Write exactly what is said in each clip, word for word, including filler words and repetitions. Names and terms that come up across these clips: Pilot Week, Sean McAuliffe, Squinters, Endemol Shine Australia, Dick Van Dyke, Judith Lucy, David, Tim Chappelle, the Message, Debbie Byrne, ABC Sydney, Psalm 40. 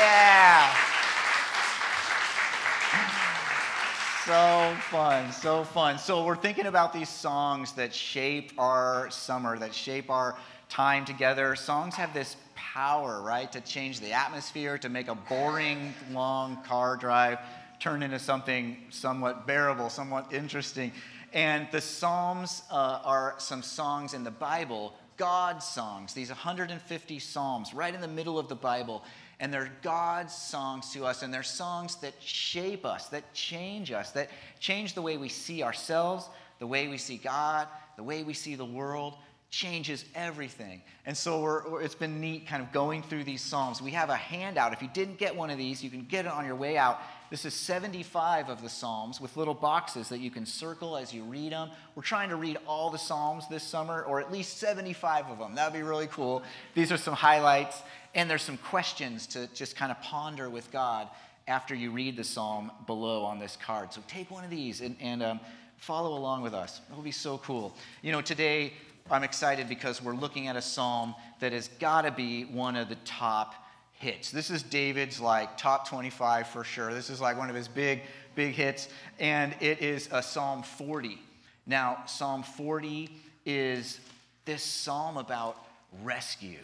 Yeah. So fun, so fun. So we're thinking about these songs that shape our summer, that shape our time together. Songs have this power, right, to change the atmosphere, to make a boring, long car drive turn into something somewhat bearable, somewhat interesting. And the Psalms uh, are some songs in the Bible, God's songs, these one hundred fifty Psalms right in the middle of the Bible. And they're God's songs to us, and they're songs that shape us, that change us, that change the way we see ourselves, the way we see God, the way we see the world, changes everything. And so we're, it's been neat kind of going through these Psalms. We have a handout. If you didn't get one of these, you can get it on your way out. This is seventy-five of the Psalms with little boxes that you can circle as you read them. We're trying to read all the Psalms this summer, or at least seventy-five of them. That would be really cool. These are some highlights. And there's some questions to just kind of ponder with God after you read the psalm below on this card. So take one of these and, and um, follow along with us. It'll be so cool. You know, today I'm excited because we're looking at a psalm that has got to be one of the top hits. This is David's like top twenty-five for sure. This is like one of his big, big hits. And it is a Psalm forty. Now, Psalm forty is this psalm about rescue.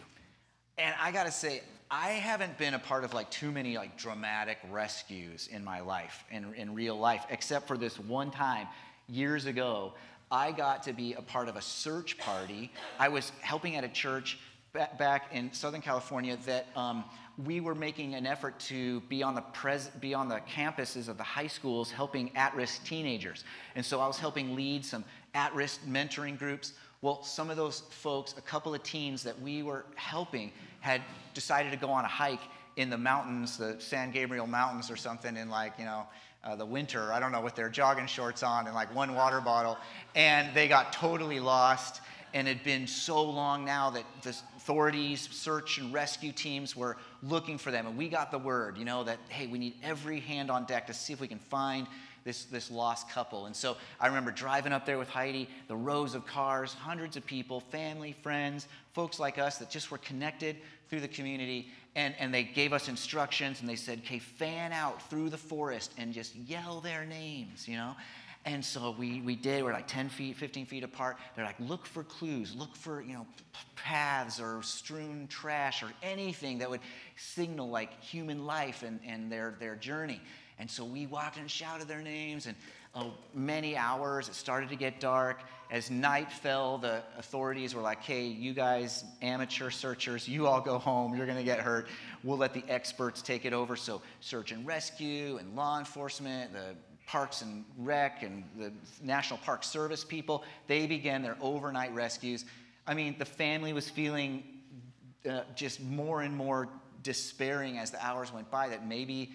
And I got to say, I haven't been a part of like too many like dramatic rescues in my life, in, in real life, except for this one time years ago, I got to be a part of a search party. I was helping at a church back in Southern California that um, we were making an effort to be on the pres- be on the campuses of the high schools helping at-risk teenagers. And so I was helping lead some at-risk mentoring groups. Well, some of those folks, a couple of teens that we were helping, had decided to go on a hike in the mountains, the San Gabriel Mountains or something, in like, you know, uh, the winter, I don't know, with their jogging shorts on and like one water bottle. And they got totally lost. And it had been so long now that the authorities, search and rescue teams were looking for them. And we got the word, you know, that, hey, we need every hand on deck to see if we can find This, this lost couple. And so I remember driving up there with Heidi, the rows of cars, hundreds of people, family, friends, folks like us that just were connected through the community. And, and they gave us instructions, and they said, okay, fan out through the forest and just yell their names, you know? And so we, we did. We're like ten feet, fifteen feet apart. They're like, look for clues, look for, you know, paths or strewn trash or anything that would signal like human life and, and their, their journey. And so we walked and shouted their names, and oh, many hours, it started to get dark. As night fell, the authorities were like, hey, you guys, amateur searchers, you all go home, you're gonna get hurt. We'll let the experts take it over. So search and rescue and law enforcement, the Parks and Rec and the National Park Service people, they began their overnight rescues. I mean, the family was feeling uh, just more and more despairing as the hours went by that maybe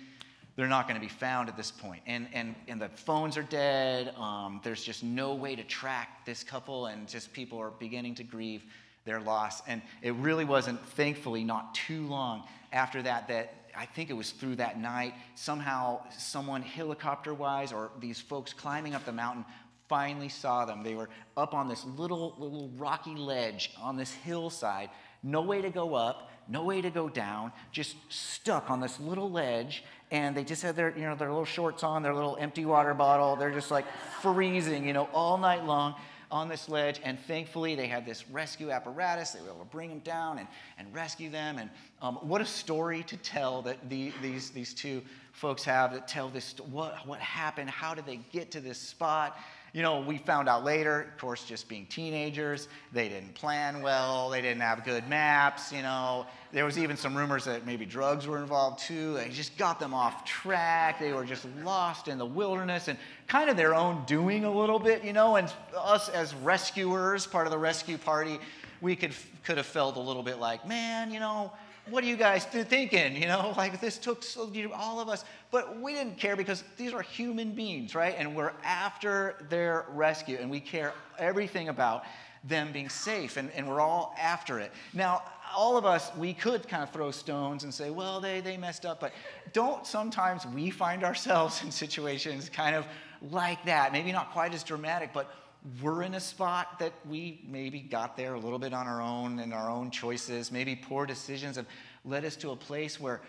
they're not going to be found at this point. And, and, and the phones are dead. Um, there's just no way to track this couple, and just people are beginning to grieve their loss. And it really wasn't, thankfully, not too long after that, that I think it was through that night, somehow someone helicopter-wise or these folks climbing up the mountain finally saw them. They were up on this little, little rocky ledge on this hillside, no way to go up, no way to go down, just stuck on this little ledge, and they just had their, you know, their little shorts on, their little empty water bottle. They're just like freezing, you know, all night long on this ledge. And thankfully, they had this rescue apparatus. They were able to bring them down and, and rescue them. And um, what a story to tell that the, these these two folks have that tell this what what happened. How did they get to this spot? You know, we found out later, of course, just being teenagers, they didn't plan well, they didn't have good maps, you know. There was even some rumors that maybe drugs were involved too. They just got them off track. They were just lost in the wilderness and kind of their own doing a little bit, you know. And us as rescuers, part of the rescue party, we could could have felt a little bit like, man, you know, what are you guys thinking? You know, like this took so, you know, all of us. But we didn't care because these are human beings, right? And we're after their rescue, and we care everything about them being safe, and, and we're all after it. Now, all of us, we could kind of throw stones and say, well, they, they messed up. But don't sometimes we find ourselves in situations kind of like that, maybe not quite as dramatic, but we're in a spot that we maybe got there a little bit on our own and our own choices, maybe poor decisions of led us to a place where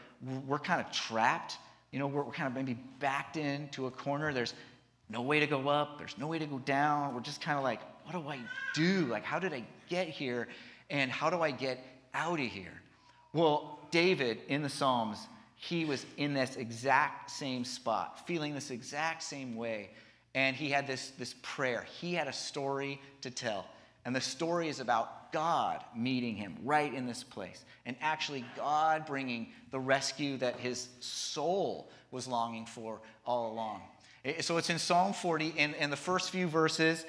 we're kind of trapped. You know, we're, we're kind of maybe backed into a corner. There's no way to go up. There's no way to go down. We're just kind of like, what do I do? Like, how did I get here? And how do I get out of here? Well, David in the Psalms, he was in this exact same spot, feeling this exact same way. And he had this, this prayer. He had a story to tell. And the story is about God meeting him right in this place. And actually God bringing the rescue that his soul was longing for all along. So it's in Psalm forty. And in the first few verses,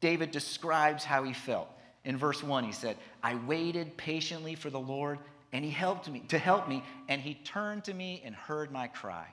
David describes how he felt. In verse one, he said, I waited patiently for the Lord, and he helped me to help me. And he turned to me and heard my cry.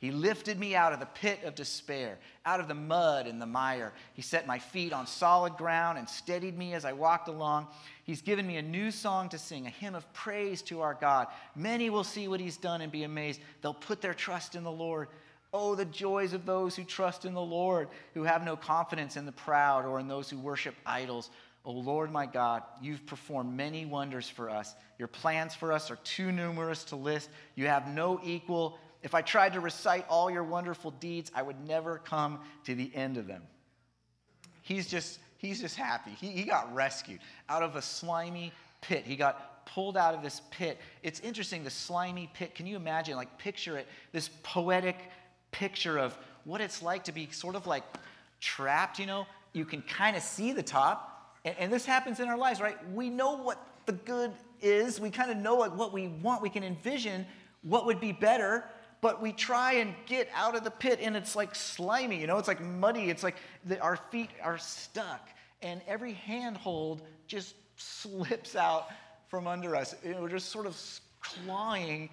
He lifted me out of the pit of despair, out of the mud and the mire. He set my feet on solid ground and steadied me as I walked along. He's given me a new song to sing, a hymn of praise to our God. Many will see what he's done and be amazed. They'll put their trust in the Lord. Oh, the joys of those who trust in the Lord, who have no confidence in the proud or in those who worship idols. O Lord my God, you've performed many wonders for us. Your plans for us are too numerous to list. You have no equal. If I tried to recite all your wonderful deeds, I would never come to the end of them. He's just, he's just happy. He, he got rescued out of a slimy pit. He got pulled out of this pit. It's interesting, the slimy pit. Can you imagine, like picture it, this poetic picture of what it's like to be sort of like trapped, you know? You can kind of see the top. And, and this happens in our lives, right? We know what the good is. We kind of know like what we want. We can envision what would be better. But we try and get out of the pit, and it's like slimy, you know? It's like muddy. It's like the, our feet are stuck, and every handhold just slips out from under us. You know, we're just sort of clawing,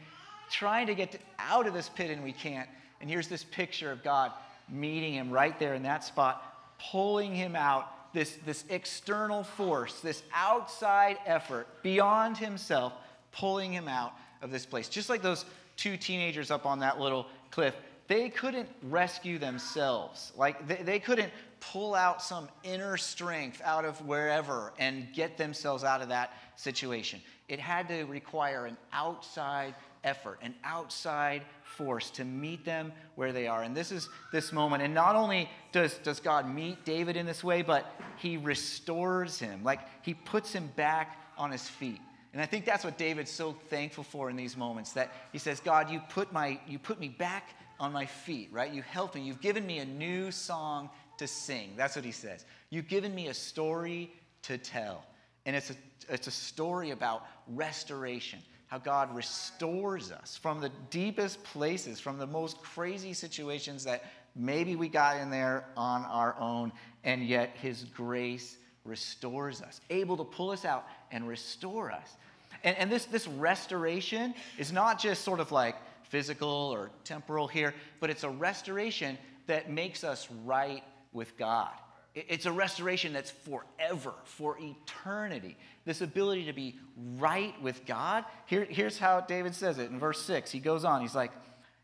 trying to get to, out of this pit, and we can't. And here's this picture of God meeting him right there in that spot, pulling him out, this, this external force, this outside effort beyond himself, pulling him out of this place. Just like those two teenagers up on that little cliff, they couldn't rescue themselves. Like, they, they couldn't pull out some inner strength out of wherever and get themselves out of that situation. It had to require an outside effort, an outside force to meet them where they are. And this is this moment. And not only does, does God meet David in this way, but he restores him. Like, he puts him back on his feet. And I think that's what David's so thankful for in these moments, that he says, God, you put my, you put me back on my feet, right? You helped me. You've given me a new song to sing. That's what he says. You've given me a story to tell. And it's a, it's a story about restoration, how God restores us from the deepest places, from the most crazy situations that maybe we got in there on our own, and yet his grace restores us, able to pull us out and restore us. And, and this, this restoration is not just sort of like physical or temporal here, but it's a restoration that makes us right with God. It's a restoration that's forever, for eternity. This ability to be right with God. Here, here's how David says it in verse six. He goes on. He's like,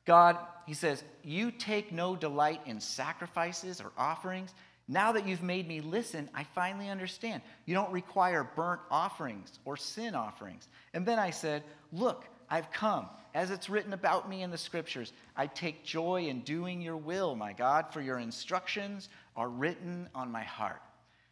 God, he says, you take no delight in sacrifices or offerings. Now that you've made me listen, I finally understand. You don't require burnt offerings or sin offerings. And then I said, look, I've come. As it's written about me in the scriptures, I take joy in doing your will, my God, for your instructions are written on my heart.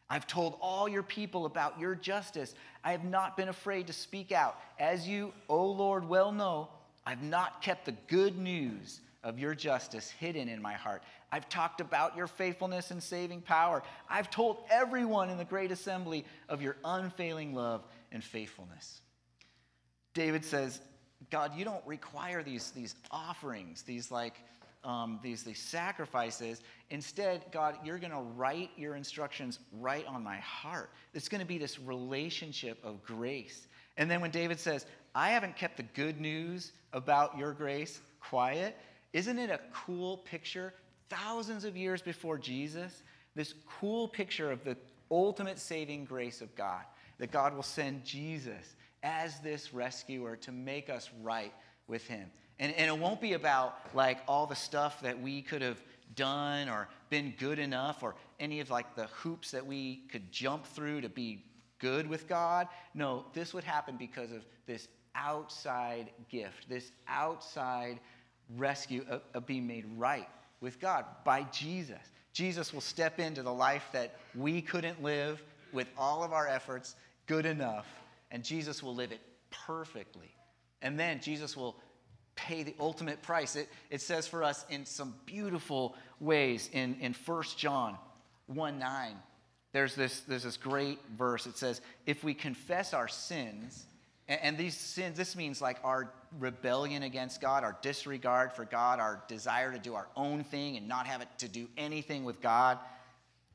I've told all your people about your justice. I have not been afraid to speak out. As you, O Lord, well know, I've not kept the good news of your justice hidden in my heart. I've talked about your faithfulness and saving power. I've told everyone in the great assembly of your unfailing love and faithfulness. David says, God, you don't require these, these offerings, these like um, these, these sacrifices. Instead, God, you're going to write your instructions right on my heart. It's going to be this relationship of grace. And then when David says, I haven't kept the good news about your grace quiet, isn't it a cool picture? Thousands of years before Jesus, this cool picture of the ultimate saving grace of God, that God will send Jesus as this rescuer to make us right with him. And, and it won't be about like all the stuff that we could have done or been good enough or any of like the hoops that we could jump through to be good with God. No, this would happen because of this outside gift, this outside rescue of, of being made right with God by Jesus. Jesus will step into the life that we couldn't live with all of our efforts, good enough, and Jesus will live it perfectly. And then Jesus will pay the ultimate price. It, it says for us in some beautiful ways in, in First John one nine. There's this, there's this great verse. It says, if we confess our sins, and, and these sins, this means like our rebellion against God, our disregard for God, our desire to do our own thing and not have it to do anything with God.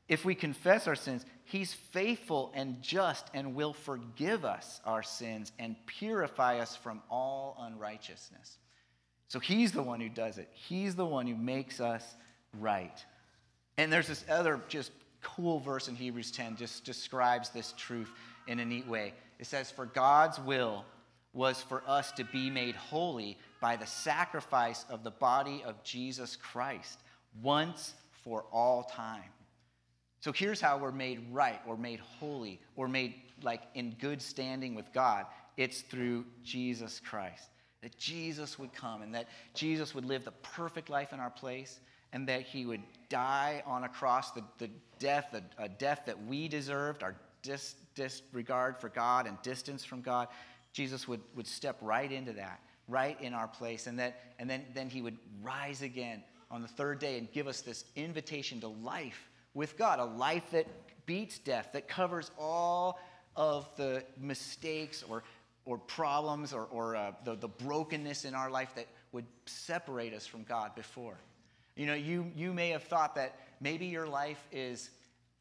If we confess our sins, he's faithful and just and will forgive us our sins and purify us from all unrighteousness. So he's the one who does it. He's the one who makes us right. And there's this other just cool verse in Hebrews ten, just describes this truth in a neat way. It says, for God's will was for us to be made holy by the sacrifice of the body of Jesus Christ once for all time. So here's how we're made right or made holy or made like in good standing with God. It's through Jesus Christ, that Jesus would come and that Jesus would live the perfect life in our place, and that he would die on a cross, the, the death, a, a death that we deserved, our dis, disregard for God and distance from God. Jesus would, would step right into that, right in our place, and that and then, then he would rise again on the third day and give us this invitation to life with God, a life that beats death, that covers all of the mistakes or or problems or, or uh, the, the brokenness in our life that would separate us from God before. You know, you, you may have thought that maybe your life is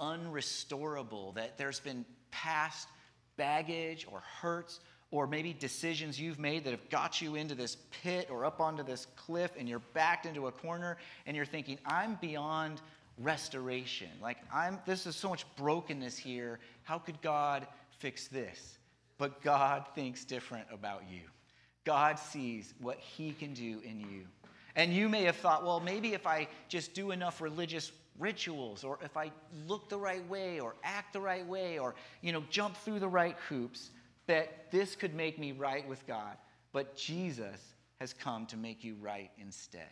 unrestorable, that there's been past baggage or hurts or maybe decisions you've made that have got you into this pit or up onto this cliff, and you're backed into a corner and you're thinking, I'm beyond restoration. Like, I'm, this is so much brokenness here. How could God fix this? But God thinks different about you. God sees what he can do in you. And you may have thought, well, maybe if I just do enough religious rituals, or if I look the right way, or act the right way, or, you know, jump through the right hoops, that this could make me right with God. But Jesus has come to make you right instead.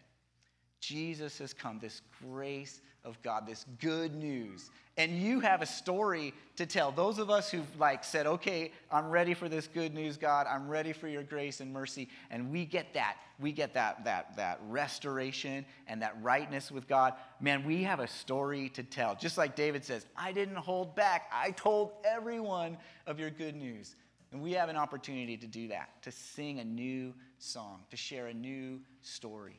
Jesus has come, this grace of God, this good news. And you have a story to tell. Those of us who've like said, okay, I'm ready for this good news, God. I'm ready for your grace and mercy. And we get that. We get that, that, that restoration and that rightness with God. Man, we have a story to tell. Just like David says, I didn't hold back. I told everyone of your good news. And we have an opportunity to do that, to sing a new song, to share a new story.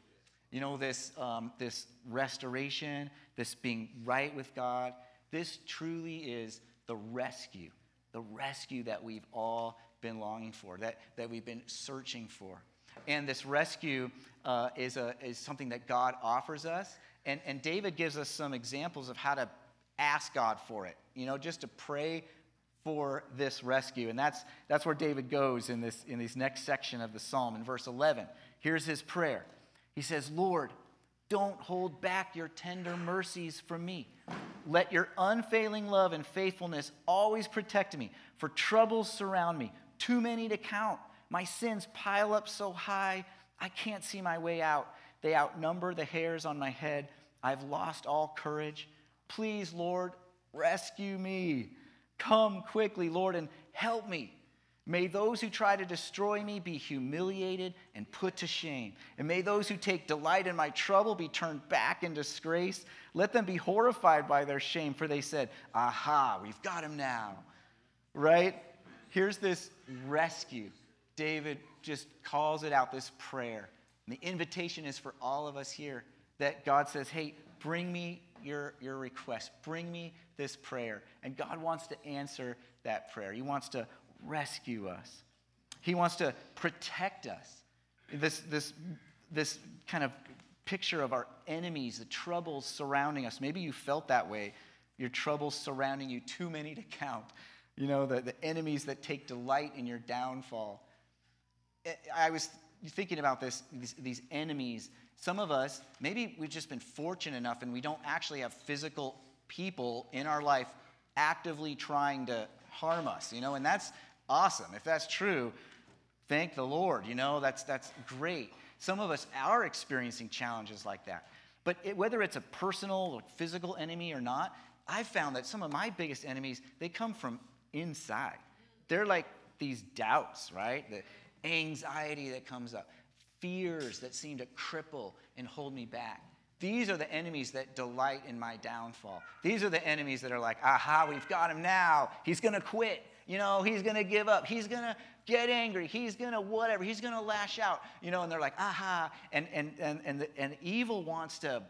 You know, this, um, this restoration, this being right with God, this truly is the rescue, the rescue that we've all been longing for, that, that we've been searching for. And this rescue uh, is, a, is something that God offers us. And, and David gives us some examples of how to ask God for it, you know, just to pray for this rescue. And that's, that's where David goes in this, in this next section of the psalm. In verse eleven, here's his prayer. He says, Lord, don't hold back your tender mercies from me. Let your unfailing love and faithfulness always protect me, for troubles surround me, too many to count. My sins pile up so high, I can't see my way out. They outnumber the hairs on my head. I've lost all courage. Please, Lord, rescue me. Come quickly, Lord, and help me. May those who try to destroy me be humiliated and put to shame. And may those who take delight in my trouble be turned back in disgrace. Let them be horrified by their shame, for they said, aha, we've got him now. Right? Here's this rescue. David just calls it out, this prayer. And the invitation is for all of us here, that God says, hey, bring me your, your request. Bring me this prayer. And God wants to answer that prayer. He wants to rescue us. He wants to protect us. This, this, this kind of picture of our enemies, the troubles surrounding us. Maybe you felt that way. Your troubles surrounding you, too many to count. You know, the, the enemies that take delight in your downfall. I was thinking about this, these, these enemies. Some of us, maybe we've just been fortunate enough and we don't actually have physical people in our life actively trying to harm us, you know, and that's awesome. If that's true, Thank the Lord. You know, that's, that's great. Some of us are experiencing challenges like that. But it, whether it's a personal or physical enemy or not, I've found that some of my biggest enemies, they come from inside. They're like these doubts, right? The anxiety that comes up, fears that seem to cripple and hold me back. These are the enemies that delight in my downfall. These are the enemies that are like, aha, we've got him now. He's going to quit. You know, he's going to give up. He's going to get angry. He's going to whatever. He's going to lash out. You know, and they're like, aha. And, and, and, and, the, and evil wants to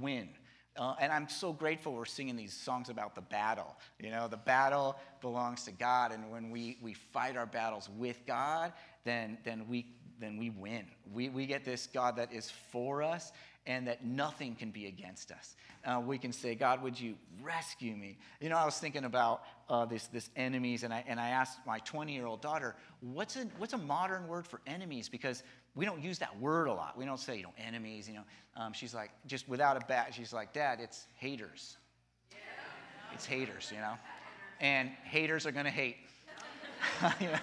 win. Uh, and I'm so grateful we're singing these songs about the battle. You know, the battle belongs to God. And when we, we fight our battles with God, then, then, we, then we win. We, we get this God that is for us and that nothing can be against us. Uh, we can say, God, would you rescue me? You know, I was thinking about uh, this, this enemies, and I, and I asked my twenty-year-old daughter, what's a, what's a modern word for enemies? Because we don't use that word a lot. We don't say, you know, enemies, you know. Um, she's like, just without a bat, she's like, Dad, it's haters. Yeah. It's haters, you know. And haters are going to hate. You know?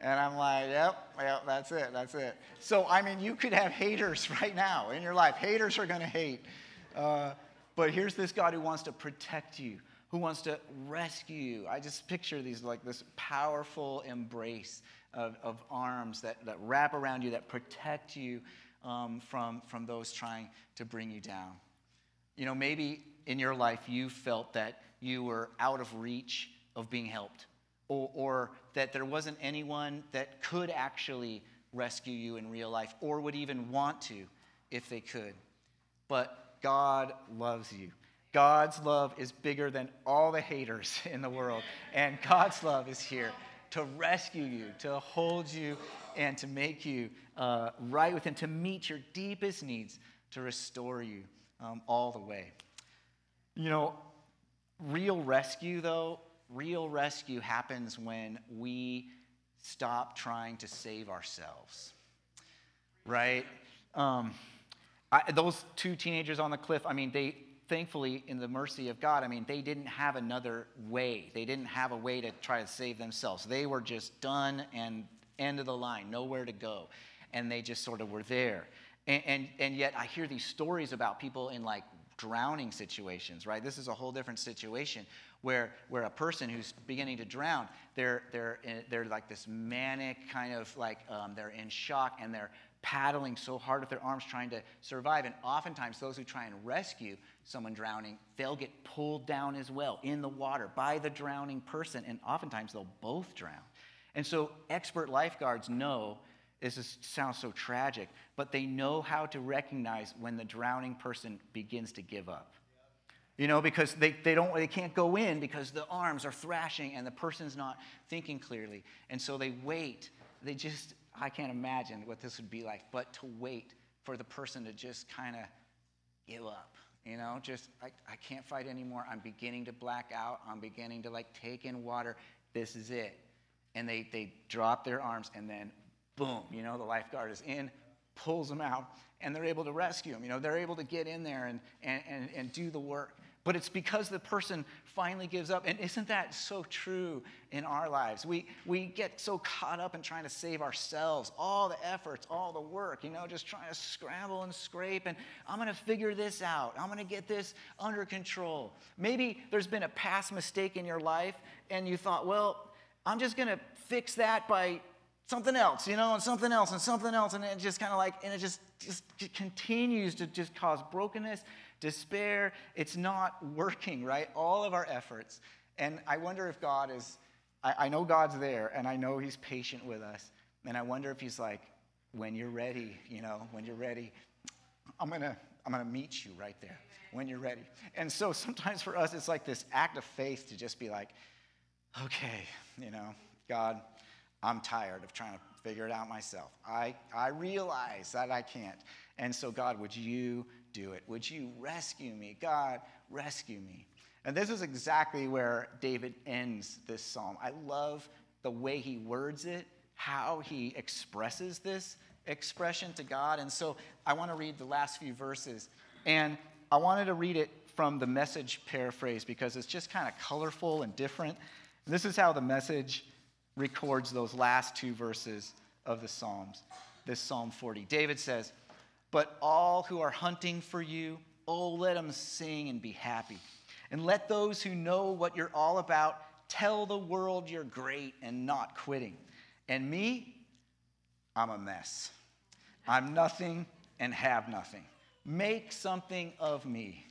And I'm like, yep, yep, that's it, that's it. So, I mean, you could have haters right now in your life. Haters are going to hate. Uh, but here's this God who wants to protect you, who wants to rescue you. I just picture these, like, this powerful embrace of, of arms that, that wrap around you, that protect you um, from, from those trying to bring you down. You know, maybe in your life you felt that you were out of reach of being helped. Or, or that there wasn't anyone that could actually rescue you in real life or would even want to if they could. But God loves you. God's love is bigger than all the haters in the world. And God's love is here to rescue you, to hold you, and to make you uh, right with Him, to meet your deepest needs, to restore you um, all the way. You know, real rescue, though, real rescue happens when we stop trying to save ourselves, right? Um, I, those two teenagers on the cliff, I mean, they, thankfully, in the mercy of God, I mean, they didn't have another way. They didn't have a way to try to save themselves. They were just done and end of the line, nowhere to go. And they just sort of were there. And, and, and yet I hear these stories about people in, like, drowning situations, right? This is a whole different situation where where a person who's beginning to drown, they're they're they're like this manic kind of like um, they're in shock and they're paddling so hard with their arms trying to survive. And oftentimes those who try and rescue someone drowning, they'll get pulled down as well in the water by the drowning person, and oftentimes they'll both drown. And so expert lifeguards know. This is, sounds so tragic, but they know how to recognize when the drowning person begins to give up. You know, because they, they, don't, they can't go in because the arms are thrashing and the person's not thinking clearly. And so they wait. They just, I can't imagine what this would be like, but to wait for the person to just kind of give up. You know, just, I, I can't fight anymore. I'm beginning to black out. I'm beginning to, like, take in water. This is it. And they, they drop their arms and then boom, you know, the lifeguard is in, pulls them out, and they're able to rescue them. You know, they're able to get in there and, and, and, and do the work. But it's because the person finally gives up. And isn't that so true in our lives? We, we get so caught up in trying to save ourselves, all the efforts, all the work, you know, just trying to scramble and scrape. And I'm going to figure this out. I'm going to get this under control. Maybe there's been a past mistake in your life, and you thought, well, I'm just going to fix that by something else, you know, and something else, and something else, and it just kind of like, and it just, just continues to just cause brokenness, despair. It's not working, right? All of our efforts. And I wonder if God is, I, I know God's there, and I know He's patient with us, and I wonder if He's like, when you're ready, you know, when you're ready, I'm going to, I'm going to meet you right there when you're ready. And so sometimes for us, it's like this act of faith to just be like, okay, you know, God, I'm tired of trying to figure it out myself. I, I realize that I can't. And so, God, would you do it? Would you rescue me? God, rescue me. And this is exactly where David ends this psalm. I love the way he words it, how he expresses this expression to God. And so I want to read the last few verses. And I wanted to read it from the Message paraphrase because it's just kind of colorful and different. And this is how the Message records those last two verses of the Psalms, this Psalm forty. David says, "But all who are hunting for you, oh, let them sing and be happy. And let those who know what you're all about tell the world you're great and not quitting. And me, I'm a mess. I'm nothing and have nothing. Make something of me.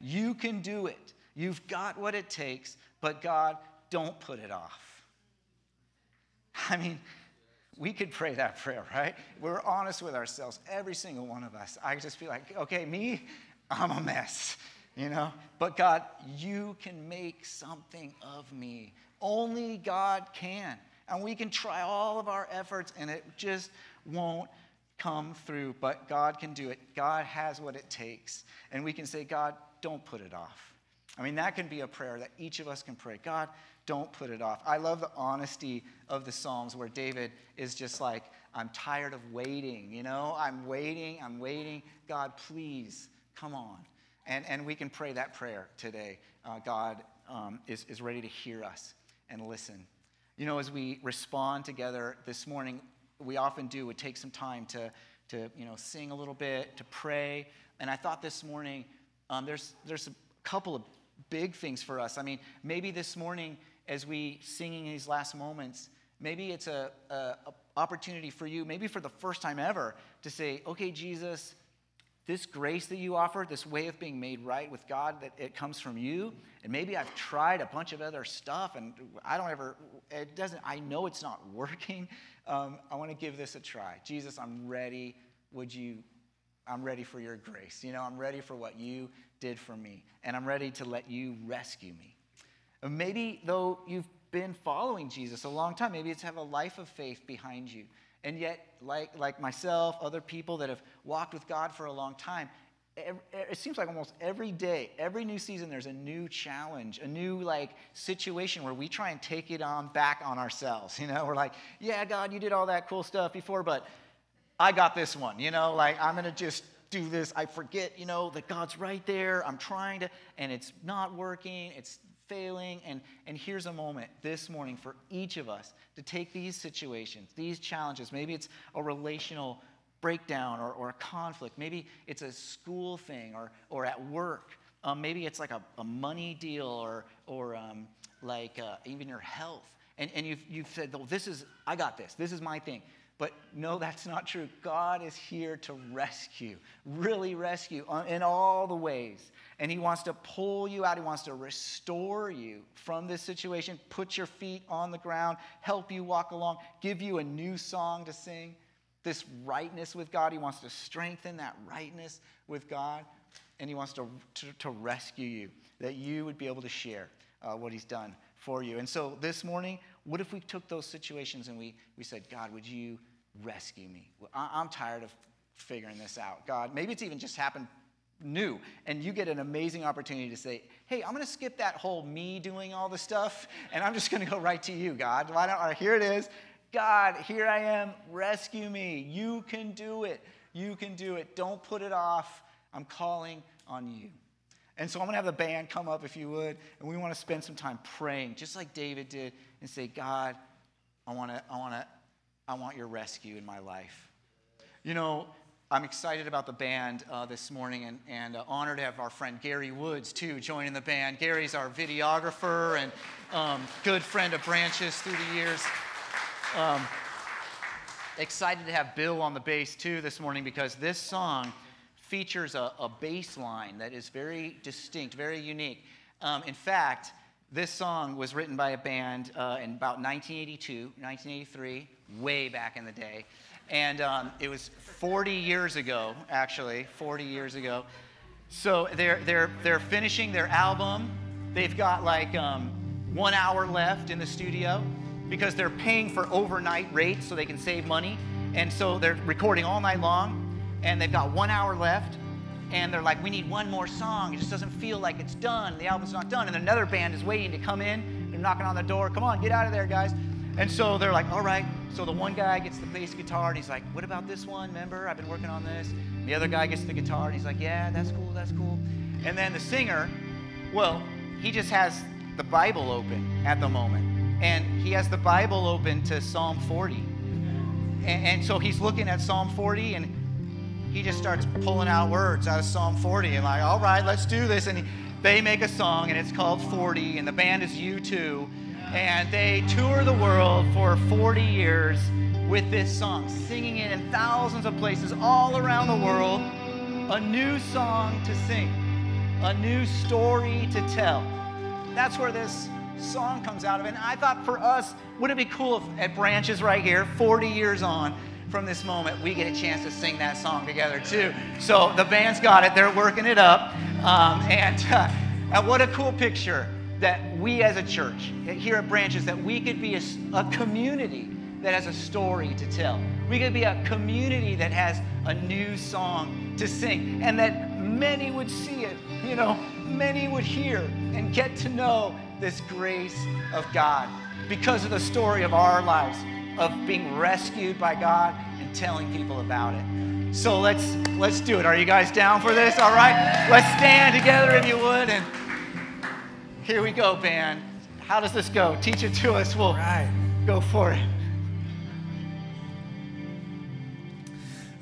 You can do it. You've got what it takes, but God, don't put it off." I mean, we could pray that prayer, right? We're honest with ourselves, every single one of us. I just be like, okay, me, I'm a mess, you know? But God, you can make something of me. Only God can. And we can try all of our efforts and it just won't come through, but God can do it. God has what it takes. And we can say, God, don't put it off. I mean, that can be a prayer that each of us can pray. God, don't put it off. I love the honesty of the Psalms where David is just like, I'm tired of waiting, you know? I'm waiting, I'm waiting. God, please, come on. And, and we can pray that prayer today. Uh, God um, is, is ready to hear us and listen. You know, as we respond together this morning, we often do would take some time to, to you know, sing a little bit, to pray. And I thought this morning, um, there's, there's a couple of big things for us. I mean, maybe this morning, as we singing these last moments, maybe it's a, a, a opportunity for you, maybe for the first time ever, to say, okay, Jesus, this grace that you offer, this way of being made right with God, that it comes from you. And maybe I've tried a bunch of other stuff and I don't ever, it doesn't, I know it's not working. Um, I want to give this a try. Jesus, I'm ready. Would you, I'm ready for your grace. You know, I'm ready for what you did for me. And I'm ready to let you rescue me. And maybe though you've been following Jesus a long time, maybe it's have a life of faith behind you. And yet, like, like myself, other people that have walked with God for a long time, every, it seems like almost every day, every new season, there's a new challenge, a new like situation where we try and take it on back on ourselves. You know, we're like, yeah, God, you did all that cool stuff before, but I got this one. You know, like I'm going to just do this. I forget, you know, that God's right there. I'm trying to, and it's not working. It's failing, and, and here's a moment this morning for each of us to take these situations, these challenges. Maybe it's a relational breakdown or, or a conflict. Maybe it's a school thing or, or at work. Um, maybe it's like a, a money deal or, or um, like uh, even your health. And, and you've, you've said, well, this is, I got this. This is my thing. But no, that's not true. God is here to rescue, really rescue in all the ways. And he wants to pull you out. He wants to restore you from this situation, put your feet on the ground, help you walk along, give you a new song to sing, this rightness with God. He wants to strengthen that rightness with God. And he wants to, to, to rescue you, that you would be able to share uh, what he's done for you. And so this morning, what if we took those situations and we, we said, God, would you rescue me? I'm tired of figuring this out. God, maybe it's even just happened new. And you get an amazing opportunity to say, hey, I'm going to skip that whole me doing all the stuff, and I'm just going to go right to you, God. Why don't, here it is. God, here I am. Rescue me. You can do it. You can do it. Don't put it off. I'm calling on you. And so I'm going to have the band come up, if you would, and we want to spend some time praying, just like David did, and say, God, I want to, I want to, I want your rescue in my life. You know, I'm excited about the band uh, this morning and, and uh, honored to have our friend Gary Woods, too, joining the band. Gary's our videographer and um, good friend of Branches through the years. Um, excited to have Bill on the bass, too, this morning because this song features a, a bass line that is very distinct, very unique. Um, in fact, this song was written by a band uh, in about nineteen eighty-two, nineteen eighty-three, way back in the day. And um, it was forty years ago, actually, forty years ago. So they're, they're, they're finishing their album. They've got like um, one hour left in the studio because they're paying for overnight rates so they can save money. And so they're recording all night long and they've got one hour left. And they're like, we need one more song. It just doesn't feel like it's done. The album's not done. And another band is waiting to come in. They're knocking on the door. Come on, get out of there, guys. And so they're like, all right. So the one guy gets the bass guitar, and he's like, what about this one? Remember, I've been working on this. And the other guy gets the guitar, and he's like, yeah, that's cool, that's cool. And then the singer, well, he just has the Bible open at the moment. And he has the Bible open to Psalm forty. And, and so he's looking at Psalm forty, and he just starts pulling out words out of Psalm forty. And like, all right, let's do this. And he, they make a song, and it's called forty, and the band is U two. And they tour the world for forty years with this song, singing it in thousands of places all around the world. A new song to sing, a new story to tell. That's where this song comes out of. And I thought for us, wouldn't it be cool if at Branches right here, forty years on from this moment, we get a chance to sing that song together too. So the band's got it. They're working it up. Um, and, uh, and what a cool picture that we as a church here at Branches, that we could be a, a community that has a story to tell. We could be a community that has a new song to sing, and that many would see it, you know, many would hear and get to know this grace of God because of the story of our lives, of being rescued by God and telling people about it. So let's, let's do it. Are you guys down for this? All right, let's stand together if you would. And here we go, band. How does this go? Teach it to us. We'll right. go for it.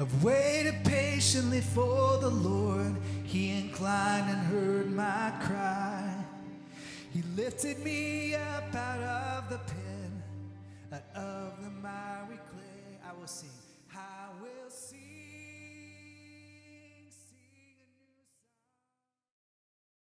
I've waited patiently for the Lord. He inclined and heard my cry. He lifted me up out of the pit, out of the miry clay. I will sing, I will sing.